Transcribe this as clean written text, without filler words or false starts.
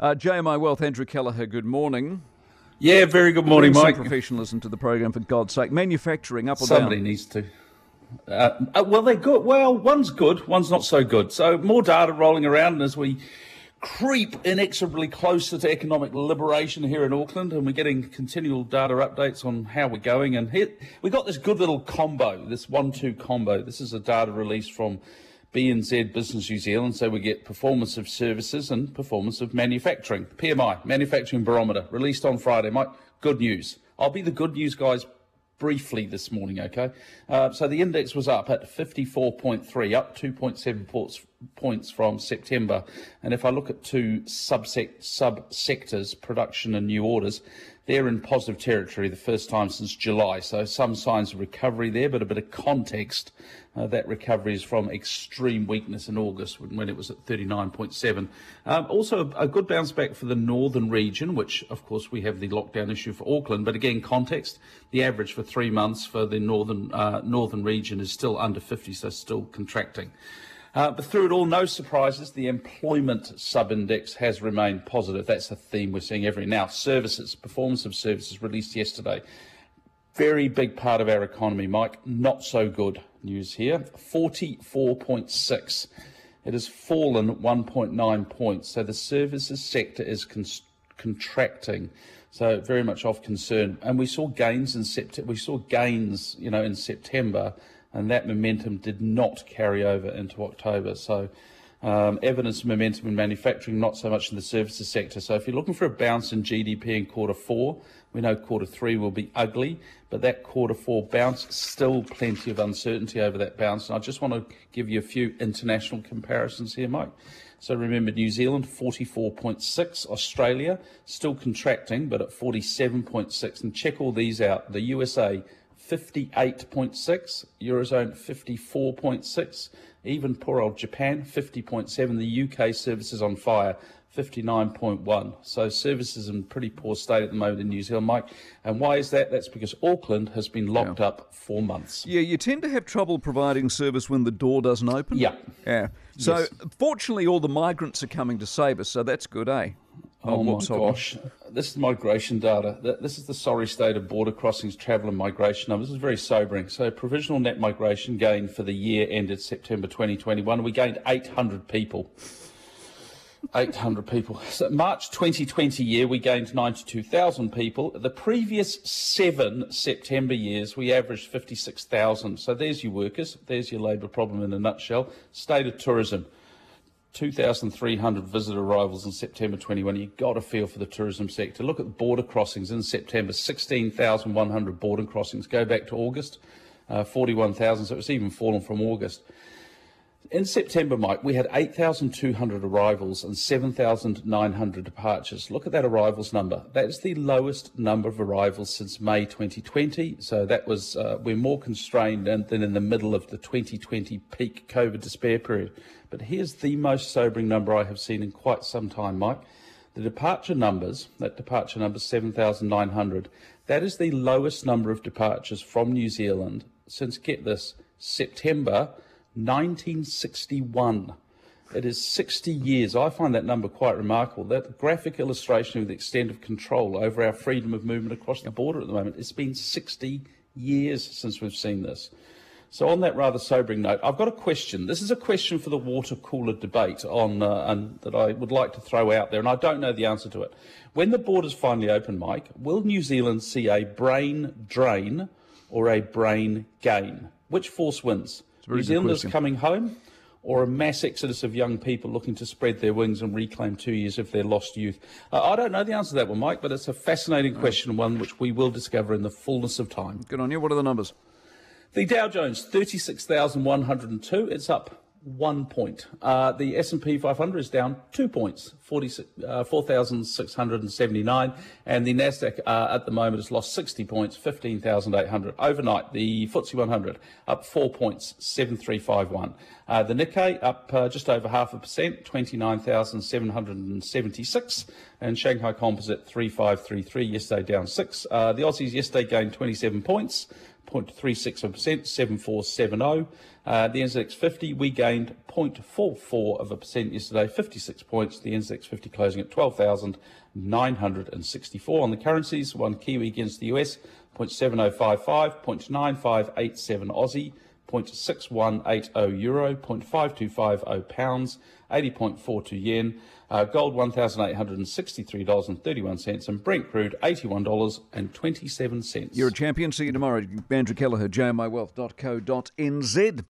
JMI Wealth, Andrew Kelleher, good morning. Yeah, very good morning, Mike. Some professionalism to the program, for God's sake. Manufacturing, up or down? Somebody needs to. Well, they're good. Well, one's good, one's not so good. So more data rolling around, and as we creep inexorably closer to economic liberation here in Auckland, and we're getting continual data updates on how we're going. And here, we got this good little combo, this 1-2 combo. This is a data release from BNZ Business New Zealand, so we get performance of services and performance of manufacturing. PMI, Manufacturing Barometer, released on Friday. Mike, good news. I'll be the good news guys briefly this morning, okay? So the index was up at 54.3, up 2.7 points from September. And if I look at two sub-sectors, production and new orders, they're in positive territory the first time since July. So some signs of recovery there, but a bit of context. That recovery is from extreme weakness in August when it was at 39.7. Also, a good bounce back for the northern region, which, of course, we have the lockdown issue for Auckland. But again, context, the average for 3 months for the northern region is still under 50, so still contracting. But through it all, no surprises, the employment sub-index has remained positive. That's a theme we're seeing every now. Services, performance of services released yesterday. Very big part of our economy, Mike. Not so good news here. 44.6. It has fallen 1.9 points. So the services sector is contracting. So very much of concern. And we saw gains in September. And that momentum did not carry over into October. So evidence of momentum in manufacturing, not so much in the services sector. So if you're looking for a bounce in GDP in quarter four, we know quarter three will be ugly, but that quarter four bounce, still plenty of uncertainty over that bounce. And I just want to give you a few international comparisons here, Mike. So remember, New Zealand, 44.6. Australia, still contracting, but at 47.6. And check all these out. The USA, 58.6, Eurozone 54.6, even poor old Japan 50.7, the UK services on fire 59.1. So services in pretty poor state at the moment in New Zealand, Mike. And why is that? That's because Auckland has been locked up for months. Yeah, you tend to have trouble providing service when the door doesn't open. Yeah. So fortunately all the migrants are coming to save us, so that's good, eh? Oh, my gosh. This is migration data. This is the sorry state of border crossings, travel and migration numbers. This is very sobering. So provisional net migration gain for the year ended September 2021. We gained 800 people. 800 people. So March 2020 year, we gained 92,000 people. The previous 7 September years, we averaged 56,000. So there's your workers. There's your labour problem in a nutshell. State of tourism. 2,300 visitor arrivals in September 21. You've got to feel for the tourism sector. Look at the border crossings in September, 16,100 border crossings. Go back to August, 41,000, so it's even fallen from August. In September, Mike, we had 8,200 arrivals and 7,900 departures. Look at that arrivals number. That's the lowest number of arrivals since May 2020. So that was, we're more constrained than in the middle of the 2020 peak COVID despair period. But here's the most sobering number I have seen in quite some time, Mike. The departure numbers, that departure number 7,900, that is the lowest number of departures from New Zealand since, get this, September 1961. It is 60 years. I find that number quite remarkable. That graphic illustration of the extent of control over our freedom of movement across the border at the moment. It's been 60 years since we've seen this. So on that rather sobering note, I've got a question. This is a question for the water cooler debate on, and that I would like to throw out there, and I don't know the answer to it. When the borders finally open, Mike, will New Zealand see a brain drain or a brain gain? Which force wins? New Zealanders coming home or a mass exodus of young people looking to spread their wings and reclaim 2 years of their lost youth? I don't know the answer to that one, Mike, but it's a fascinating question, one which we will discover in the fullness of time. Good on you. What are the numbers? The Dow Jones, 36,102. It's up 1 point. The S&P 500 is down 2 points, 4,679. And the Nasdaq at the moment has lost 60 points, 15,800. Overnight, the FTSE 100 up 4 points, 7,351. The Nikkei up just over 0.5%, 29,776. And Shanghai Composite, 3,533, yesterday down 6. The Aussies yesterday gained 27 points. 0.36%, 7470. The NZX50, we gained 0.44% yesterday, 56 points. The NZX50 closing at 12,964. On the currencies, one Kiwi against the US, 0.7055, 0.9587 Aussie, 0.6180 euro, 0.5250 pounds, 80.42 yen, gold $1,863.31, and Brent crude $81.27. You're a champion. See you tomorrow. Andrew Kelleher, jmiwealth.co.nz.